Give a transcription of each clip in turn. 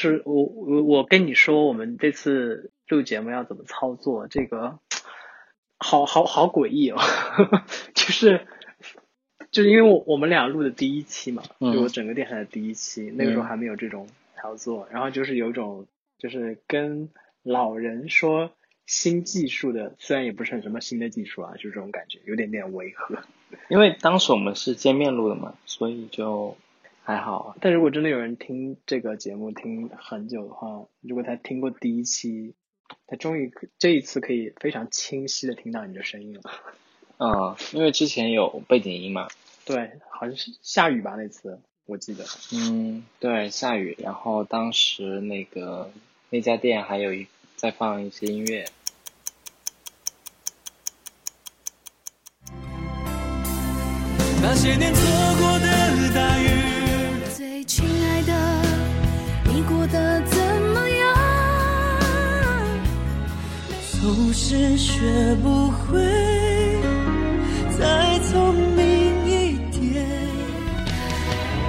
是我跟你说我们这次录节目要怎么操作，这个好诡异哦就是因为我们俩录的第一期嘛，就我整个电台的第一期，那个时候还没有这种操作，然后就是有种就是跟老人说新技术的，虽然也不是很什么新的技术啊，就这种感觉有点违和。因为当时我们是见面录的嘛，所以就还好。但如果真的有人听这个节目听很久的话，如果他听过第一期，他终于这一次可以非常清晰的听到你的声音了。嗯，因为之前有背景音嘛。对，好像是下雨吧那次，我记得。嗯，对，下雨。然后当时那家店还有在放一些音乐。那些年错过的大雨，最亲爱的，你过得怎么样？总是学不会再聪明一点。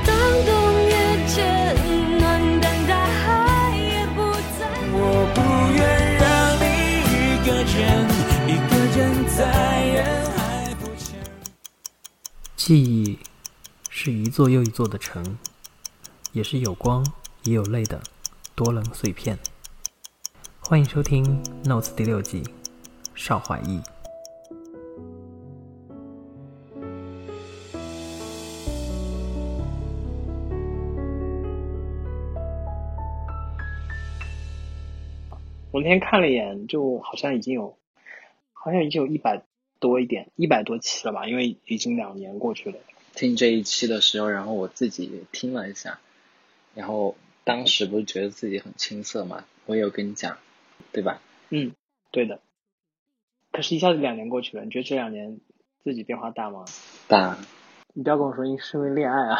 当冬夜渐暖，当大海也不在，我不愿让你一个人在人海不见。记忆是一座又一座的城，也是有光也有泪的多棱碎片。欢迎收听 Notes 第6集，邵怀义。我那天看了一眼，就好像已经有100多期了吧，因为已经2年过去了。听这一期的时候，然后我自己听了一下，然后当时不是觉得自己很青涩嘛，我也有跟你讲，对吧？嗯，对的。可是一下子2年过去了，你觉得这2年自己变化大吗？大。你不要跟我说是因为恋爱啊。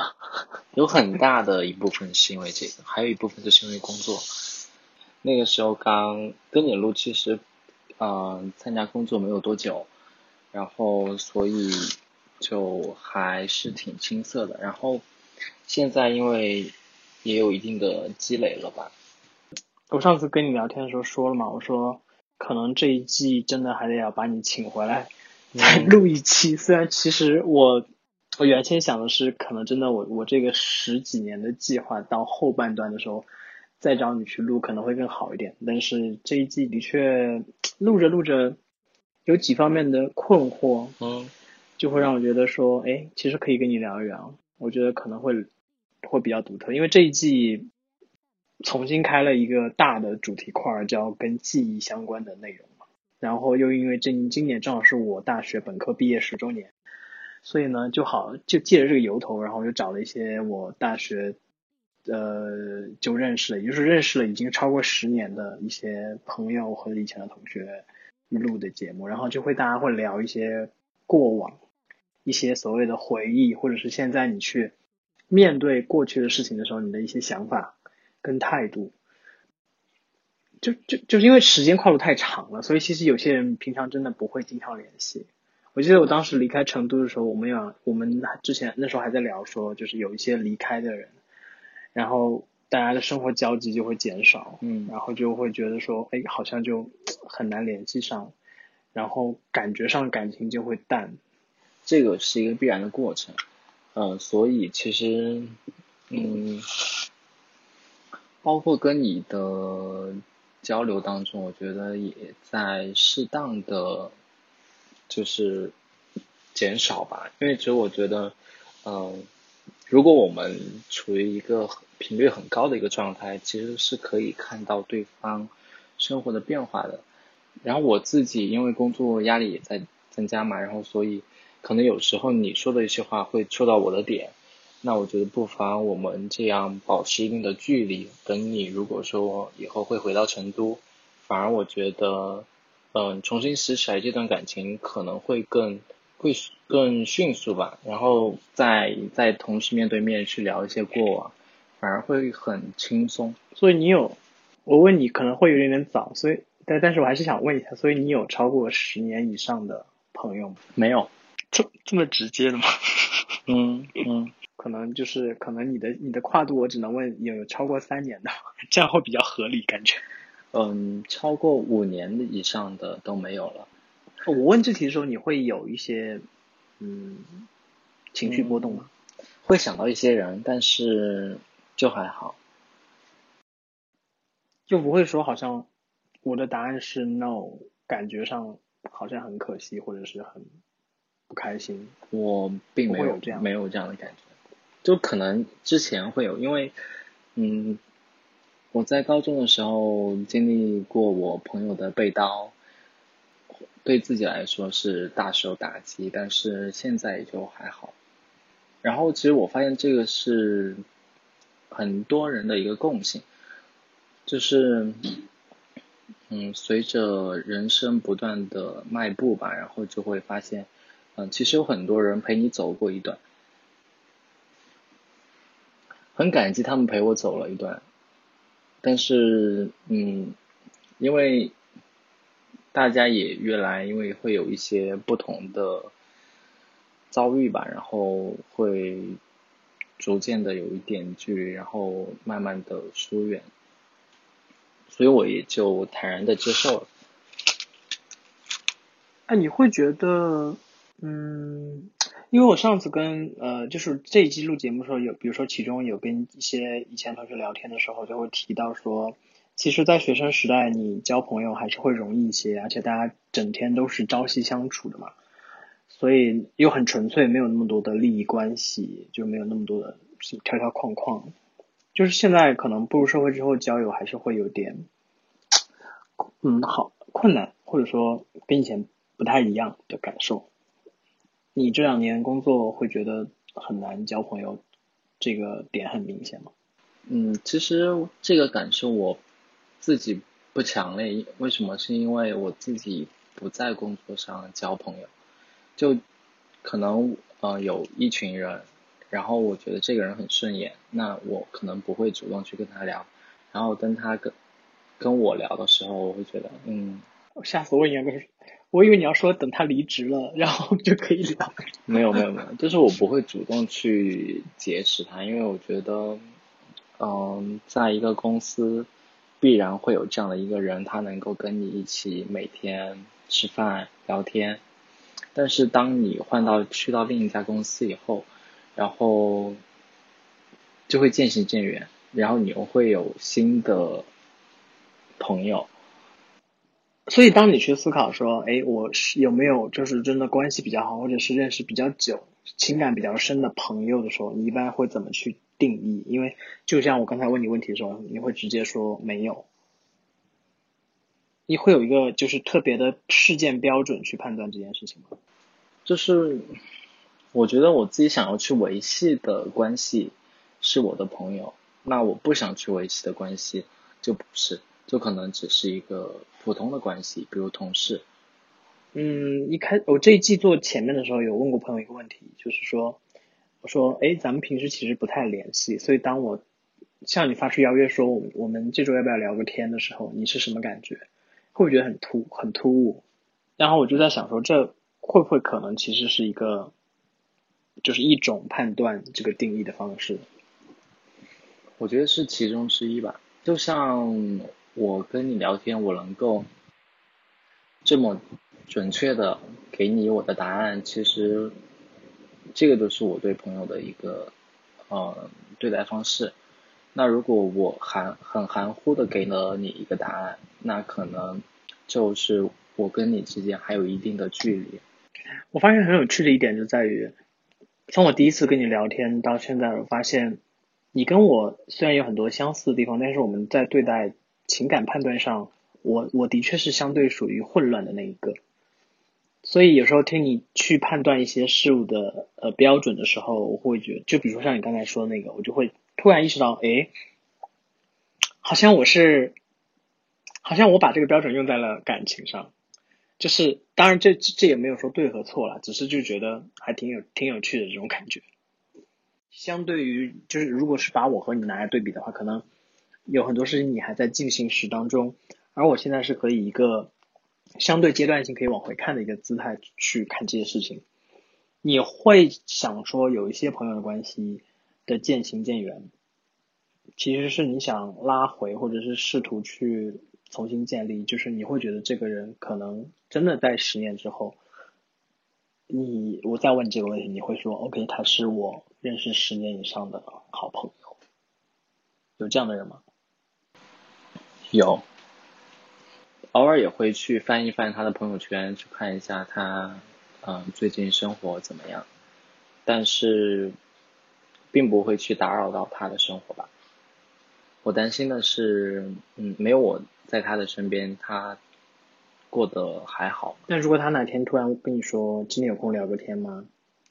有很大的一部分是因为这个，还有一部分就是因为工作。那个时候刚跟你录，其实参加工作没有多久，然后所以就还是挺青涩的。然后现在因为也有一定的积累了吧。我上次跟你聊天的时候说了嘛，我说可能这一季真的还得要把你请回来再录一期。虽然其实我原先想的是，可能真的我这个10几年的计划到后半段的时候再找你去录可能会更好一点，但是这一季的确录着有几方面的困惑，就会让我觉得说，哎，其实可以跟你聊一聊。我觉得可能会比较独特，因为这一季重新开了一个大的主题块，叫跟记忆相关的内容嘛。然后又因为今年正好是我大学本科毕业10周年，所以呢就借着这个由头，然后就找了一些我大学就认识了已经超过10年的一些朋友和以前的同学录的节目，然后就会大家会聊一些过往，一些所谓的回忆，或者是现在你去面对过去的事情的时候你的一些想法跟态度。就是因为时间跨度太长了，所以其实有些人平常真的不会经常联系。我记得我当时离开成都的时候，我们之前那时候还在聊说，就是有一些离开的人，然后大家的生活交集就会减少，然后就会觉得说，哎，好像就很难联系上，然后感觉上感情就会淡。这个是一个必然的过程，所以其实，包括跟你的交流当中，我觉得也在适当的就是减少吧，因为其实我觉得，如果我们处于一个频率很高的一个状态，其实是可以看到对方生活的变化的。然后我自己因为工作压力也在增加嘛，然后所以可能有时候你说的一些话会戳到我的点，那我觉得不妨我们这样保持一定的距离。等你如果说以后会回到成都，反而我觉得重新拾起来这段感情可能会更迅速吧，然后再同时面对面去聊一些过往，反而会很轻松。所以我问你可能会有点早，所以但是我还是想问一下，所以你有超过10年以上的朋友吗？没有，这么直接的吗？可能你的跨度我只能问有超过3年的，这样会比较合理感觉。超过5年以上的都没有了。我问这题的时候你会有一些情绪波动吗？会想到一些人，但是就还好，就不会说好像我的答案是 no， 感觉上好像很可惜或者是很不开心。我并没有这样的感觉，就可能之前会有，因为我在高中的时候经历过我朋友的被刀，对自己来说是大受打击，但是现在也就还好。然后其实我发现这个是很多人的一个共性，就是随着人生不断的迈步吧，然后就会发现其实有很多人陪你走过一段，很感激他们陪我走了一段，但是因为大家也越来因为会有一些不同的遭遇吧，然后会逐渐的有一点距离，然后慢慢的疏远，所以我也就坦然的接受了。你会觉得因为我上次跟就是这一期录节目的时候，有比如说其中有跟一些以前同学聊天的时候，就会提到说，其实在学生时代你交朋友还是会容易一些，而且大家整天都是朝夕相处的嘛，所以又很纯粹，没有那么多的利益关系，就没有那么多的条条框框。就是现在可能步入社会之后，交友还是会有点困难，或者说跟以前不太一样的感受。你这2年工作会觉得很难交朋友，这个点很明显吗？其实这个感受我自己不强烈，为什么？是因为我自己不在工作上交朋友，就可能有一群人，然后我觉得这个人很顺眼，那我可能不会主动去跟他聊，然后跟他跟我聊的时候，我会觉得吓死我一样，我以为你要说等他离职了然后就可以聊。没有，就是我不会主动去结识他，因为我觉得在一个公司必然会有这样的一个人，他能够跟你一起每天吃饭聊天，但是当你去到另一家公司以后，然后就会渐行渐远，然后你又会有新的朋友。所以当你去思考说我是有没有就是真的关系比较好，或者是认识比较久情感比较深的朋友的时候，你一般会怎么去定义？因为就像我刚才问你问题的时候，你会直接说没有，你会有一个就是特别的事件标准去判断这件事情吗？就是我觉得我自己想要去维系的关系是我的朋友，那我不想去维系的关系就不是，就可能只是一个普通的关系，比如同事。我这一季做前面的时候有问过朋友一个问题，就是说，我说咱们平时其实不太联系，所以当我向你发出邀约说我们这周要不要聊个天的时候，你是什么感觉？会不会觉得很突兀？然后我就在想说，这会不会可能其实是一个就是一种判断这个定义的方式？我觉得是其中之一吧。就像我跟你聊天，我能够这么准确的给你我的答案，其实这个就是我对朋友的一个对待方式。那如果我很含糊的给了你一个答案，那可能就是我跟你之间还有一定的距离。我发现很有趣的一点就在于，从我第一次跟你聊天到现在，我发现你跟我虽然有很多相似的地方，但是我们在对待情感判断上，我的确是相对属于混乱的那一个。所以有时候听你去判断一些事物的标准的时候，我会觉得，就比如说像你刚才说的那个，我就会突然意识到，好像我把这个标准用在了感情上。就是当然这也没有说对和错啦，只是就觉得还挺有趣的这种感觉。相对于就是如果是把我和你拿来对比的话，可能有很多事情你还在进行时当中，而我现在是可以一个相对阶段性可以往回看的一个姿态去看这些事情。你会想说有一些朋友的关系的渐行渐远，其实是你想拉回或者是试图去重新建立，就是你会觉得这个人可能真的在10年之后，我再问这个问题，你会说 OK 他是我认识10年以上的好朋友。有这样的人吗？有，偶尔也会去翻一翻他的朋友圈，去看一下他最近生活怎么样，但是并不会去打扰到他的生活吧。我担心的是没有我在他的身边他过得还好。但如果他哪天突然跟你说今天有空聊个天吗，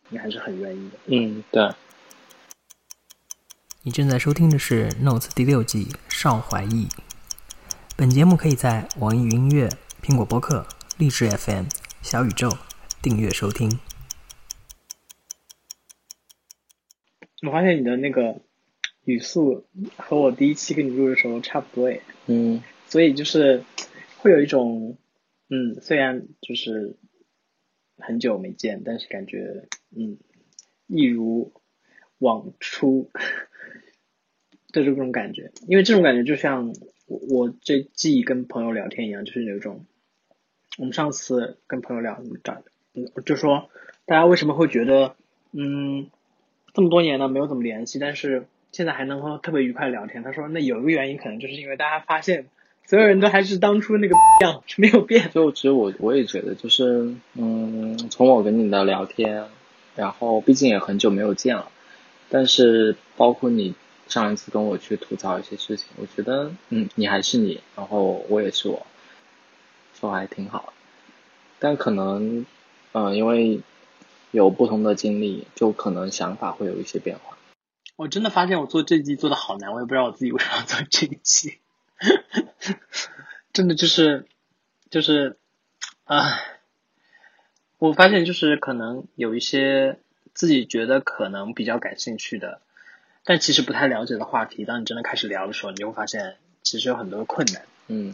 你还是很愿意的。对。你正在收听的是 Notes 第6季邵怀义。本节目可以在网易云音乐、苹果播客、荔枝 FM、小宇宙订阅收听。我发现你的那个语速和我第1期跟你录的时候差不多耶。所以就是会有一种虽然就是很久没见，但是感觉一如往初的这种感觉。因为这种感觉就像我这季跟朋友聊天一样，就是有一种我们上次跟朋友聊就说大家为什么会觉得这么多年了没有怎么联系，但是现在还能够特别愉快聊天。他说那有一个原因可能就是因为大家发现所有人都还是当初那个样，是没有变。就其实我也觉得就是从我跟你的聊天，然后毕竟也很久没有见了，但是包括你上一次跟我去吐槽一些事情，我觉得你还是你，然后我也是我，说还挺好的。但可能因为有不同的经历，就可能想法会有一些变化。我真的发现我做这季做的好难，我也不知道我自己为什么要做这一季。真的我发现就是可能有一些自己觉得可能比较感兴趣的，但其实不太了解的话题，当你真的开始聊的时候，你就会发现其实有很多困难。因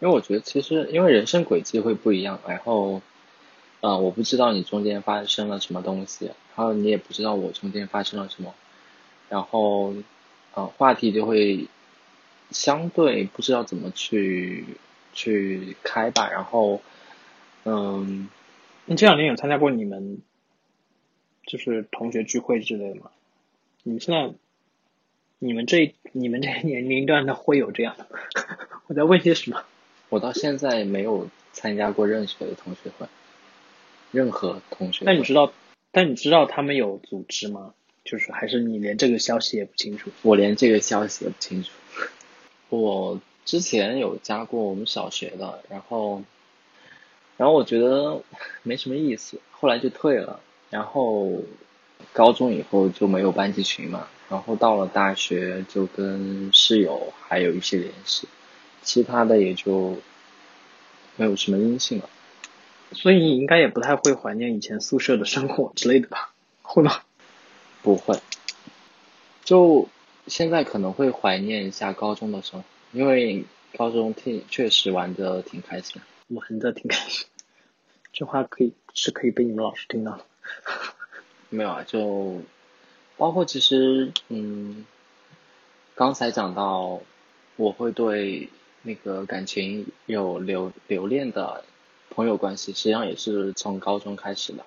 为我觉得其实因为人生轨迹会不一样，然后我不知道你中间发生了什么东西，然后你也不知道我中间发生了什么，然后话题就会相对不知道怎么去开吧。然后你这2年有参加过你们就是同学聚会之类的吗？你们现在你们这年龄段的会有这样的？我在问些什么？我到现在没有参加过任何的同学会，任何同学会。但你知道他们有组织吗？就是还是你连这个消息也不清楚？我连这个消息也不清楚。我之前有加过我们小学的，然后我觉得没什么意思，后来就退了。然后高中以后就没有班级群嘛，然后到了大学就跟室友还有一些联系，其他的也就没有什么音信了。所以你应该也不太会怀念以前宿舍的生活之类的吧？会吗？不会，就现在可能会怀念一下高中的生活，因为高中确实玩得挺开心。玩得挺开心，这话可以被你们老师听到的。没有啊，就包括其实刚才讲到我会对那个感情有留恋的朋友关系，实际上也是从高中开始的，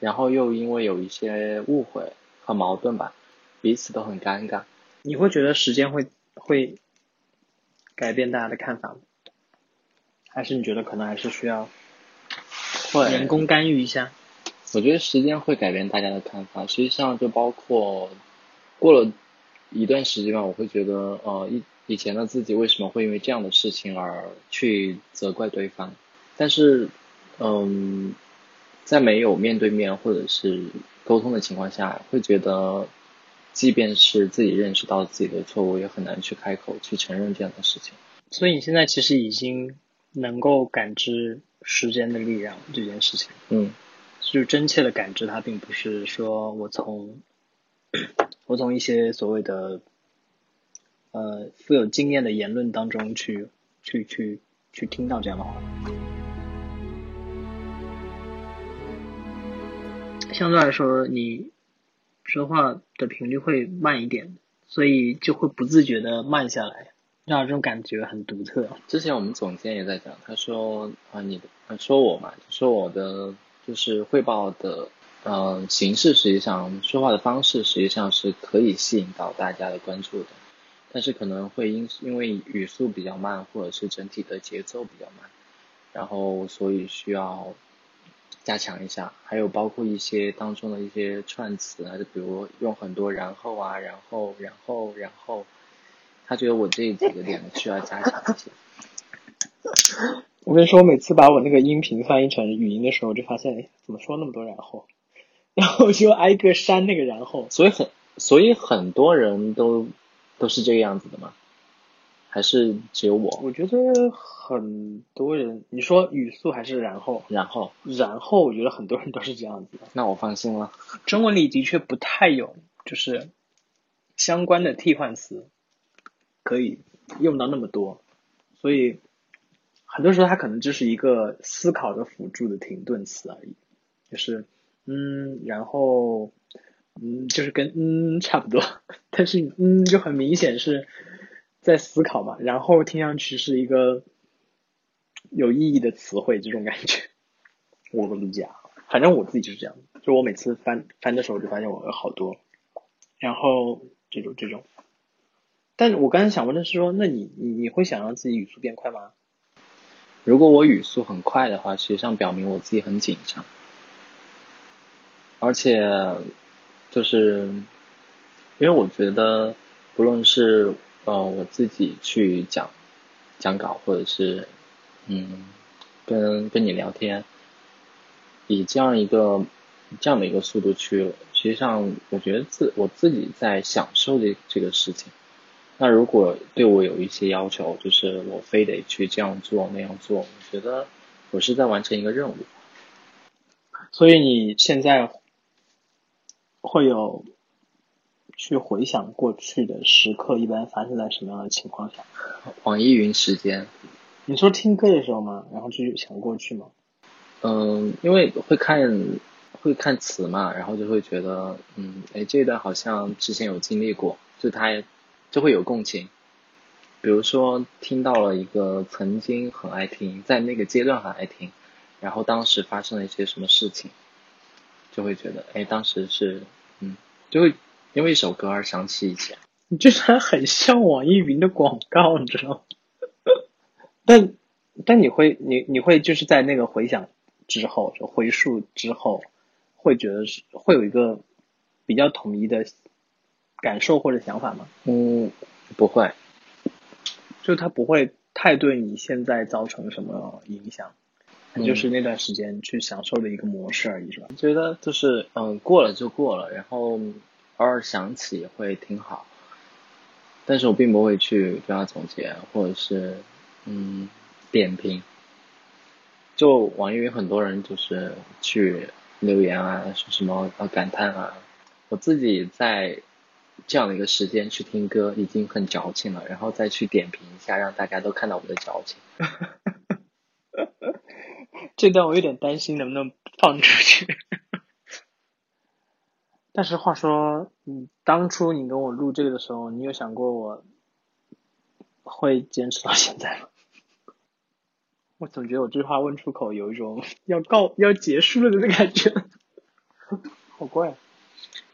然后又因为有一些误会和矛盾吧，彼此都很尴尬。你会觉得时间会改变大家的看法吗？还是你觉得可能还是需要人工干预一下？我觉得时间会改变大家的看法，实际上就包括过了一段时间吧，我会觉得以前的自己为什么会因为这样的事情而去责怪对方。但是在没有面对面或者是沟通的情况下，会觉得即便是自己认识到自己的错误，也很难去开口去承认这样的事情。所以你现在其实已经能够感知时间的力量这件事情。就是真切的感知它，并不是说我从一些所谓的富有经验的言论当中去听到这样的话。相对来说，你说话的频率会慢一点，所以就会不自觉的慢下来，让这种感觉很独特。之前我们总监也在讲，他说啊，你说我嘛，说我的就是汇报的形式，实际上说话的方式实际上是可以吸引到大家的关注的，但是可能会因为语速比较慢，或者是整体的节奏比较慢，然后所以需要加强一下。还有包括一些当中的一些串词啊，就比如用很多然后啊，然后，他觉得我这几个点需要加强一些。我跟你说，我每次把我那个音频翻译成语音的时候，就发现怎么说那么多然后就挨个删那个然后。所以很多人都是这个样子的吗？还是只有我？我觉得很多人，你说语速还是然后，我觉得很多人都是这样子的。那我放心了。中文里的确不太有就是相关的替换词可以用到那么多，所以很多时候它可能就是一个思考的辅助的停顿词而已，就是然后就是跟差不多，但是就很明显是在思考嘛，然后听上去是一个有意义的词汇，这种感觉我不理解啊。反正我自己就是这样，就我每次翻的时候就发现我有好多然后这种。但我刚才想问的是说，那你会想让自己语速变快吗？如果我语速很快的话，实际上表明我自己很紧张，而且就是因为我觉得不论是我自己去讲稿，或者是跟你聊天，以这样的一个速度去了，实际上我觉得我自己在享受这个事情。那如果对我有一些要求，就是我非得去这样做那样做，我觉得我是在完成一个任务。所以你现在会有去回想过去的时刻一般发生在什么样的情况下？网易云时间。你说听歌的时候吗？然后就想过去吗？因为会看词嘛，然后就会觉得这段好像之前有经历过，就它就会有共情。比如说听到了一个曾经很爱听，在那个阶段很爱听，然后当时发生了一些什么事情，就会觉得当时是就会因为一首歌而想起以前。你这还很像网易云的广告，你知道吗？但你会就是在那个回想之后，就回溯之后，会觉得会有一个比较统一的感受或者想法吗？不会，就它不会太对你现在造成什么影响，就是那段时间去享受的一个模式而已，是吧？觉得就是过了就过了，然后偶尔想起也会挺好，但是我并不会去对它总结或者是点评。就网易云很多人就是去留言啊，说什么感叹啊，我自己在这样的一个时间去听歌已经很矫情了，然后再去点评一下，让大家都看到我的矫情。这段我有点担心能不能放出去。但是话说，当初你跟我录这个的时候，你有想过我会坚持到现在吗？我总觉得我这句话问出口有一种要结束了的感觉，好怪。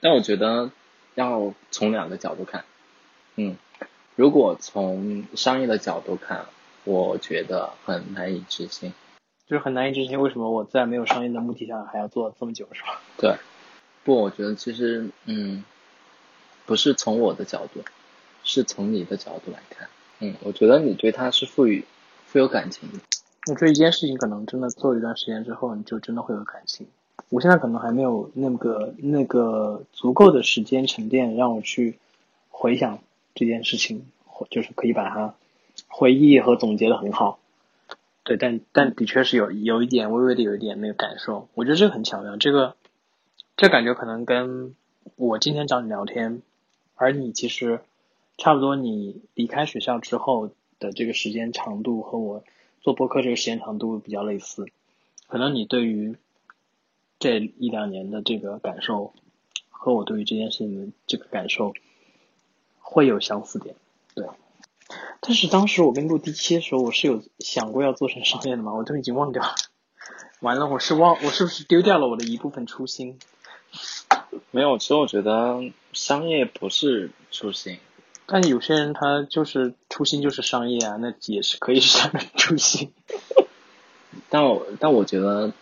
但我觉得要从两个角度看，如果从商业的角度看，我觉得很难以置信。就是很难以置信，为什么我在没有商业的目的下还要做这么久，是吧？对，不，我觉得其实不是从我的角度，是从你的角度来看。我觉得你对它是富有感情的。我对一件事情可能真的做一段时间之后，你就真的会有感情。我现在可能还没有那个足够的时间沉淀，让我去回想这件事情，就是可以把它回忆和总结得很好。对，但的确是有一点微微的有一点没有感受。我觉得这个很巧妙，这感觉可能跟我今天找你聊天，而你其实差不多，你离开学校之后的这个时间长度和我做播客这个时间长度比较类似，可能你对于这一两年的这个感受和我对于这件事情的这个感受会有相似点，对。但是当时我跟录第7的时候，我是有想过要做成商业的嘛，我都已经忘掉了。完了，我是不是丢掉了我的一部分初心？没有，其实我觉得商业不是初心。但有些人他就是初心就是商业啊，那也是可以是他的初心。但我觉得，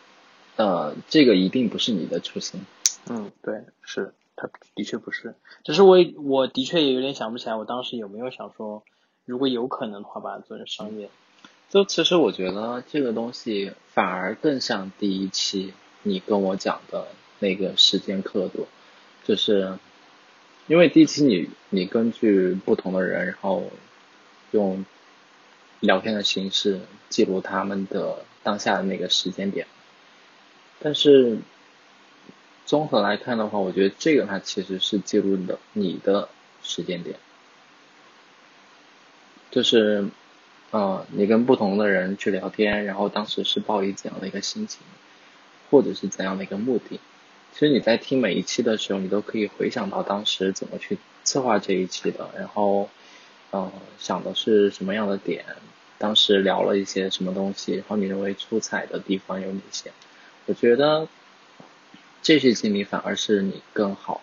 这个一定不是你的初心。嗯，对，是，他的确不是。只是我的确也有点想不起来，我当时有没有想说，如果有可能的话，把它做成商业。就其实我觉得这个东西反而更像第一期你跟我讲的那个时间刻度，就是因为第一期你根据不同的人，然后用聊天的形式记录他们的当下的那个时间点。但是综合来看的话，我觉得这个它其实是记录的你的时间点，就是你跟不同的人去聊天，然后当时是抱以怎样的一个心情，或者是怎样的一个目的。其实你在听每一期的时候，你都可以回想到当时怎么去策划这一期的，然后想的是什么样的点，当时聊了一些什么东西，然后你认为出彩的地方有哪些。我觉得这些经历反而是你更好，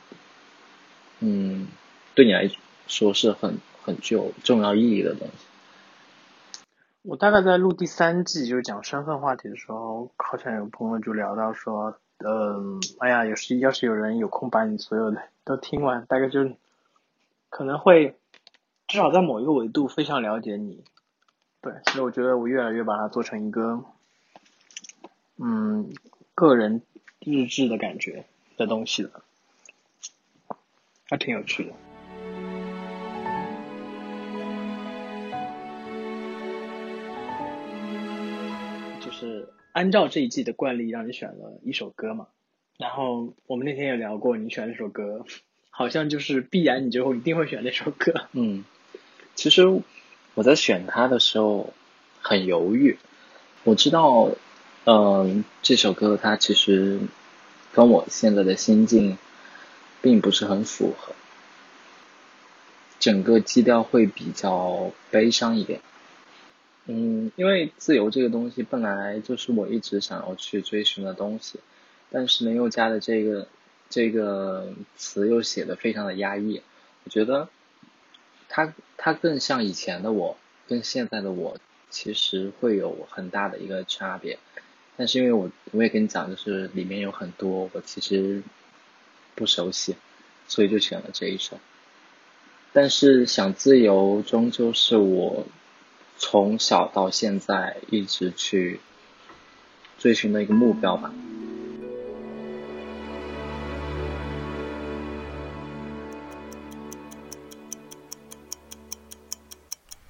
对你来说是很具有重要意义的东西。我大概在录第3季，就是讲身份话题的时候，好像有朋友就聊到说，哎呀，要是有人有空把你所有的都听完，大概就可能会至少在某一个维度非常了解你。对，所以我觉得我越来越把它做成一个个人日志的感觉的东西了，还挺有趣的。就是按照这一季的惯例，让你选了一首歌嘛，然后我们那天也聊过，你选了一首歌，好像就是必然，你最后一定会选那首歌。其实我在选它的时候很犹豫，我知道这首歌它其实跟我现在的心境并不是很符合，整个基调会比较悲伤一点。因为自由这个东西本来就是我一直想要去追寻的东西，但是呢，又加的这个词又写得非常的压抑。我觉得它更像以前的我跟现在的我其实会有很大的一个差别。但是因为我也跟你讲，就是里面有很多我其实不熟悉，所以就选了这一首。但是想自由终究是我从小到现在一直去追寻的一个目标吧。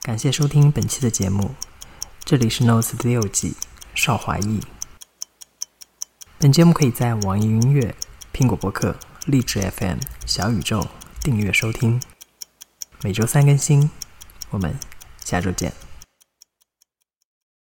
感谢收听本期的节目，这里是 Notes 第6季，邵华义。本节目可以在网易云音乐、苹果播客、荔枝 FM、小宇宙订阅收听，每周3更新，我们下周见。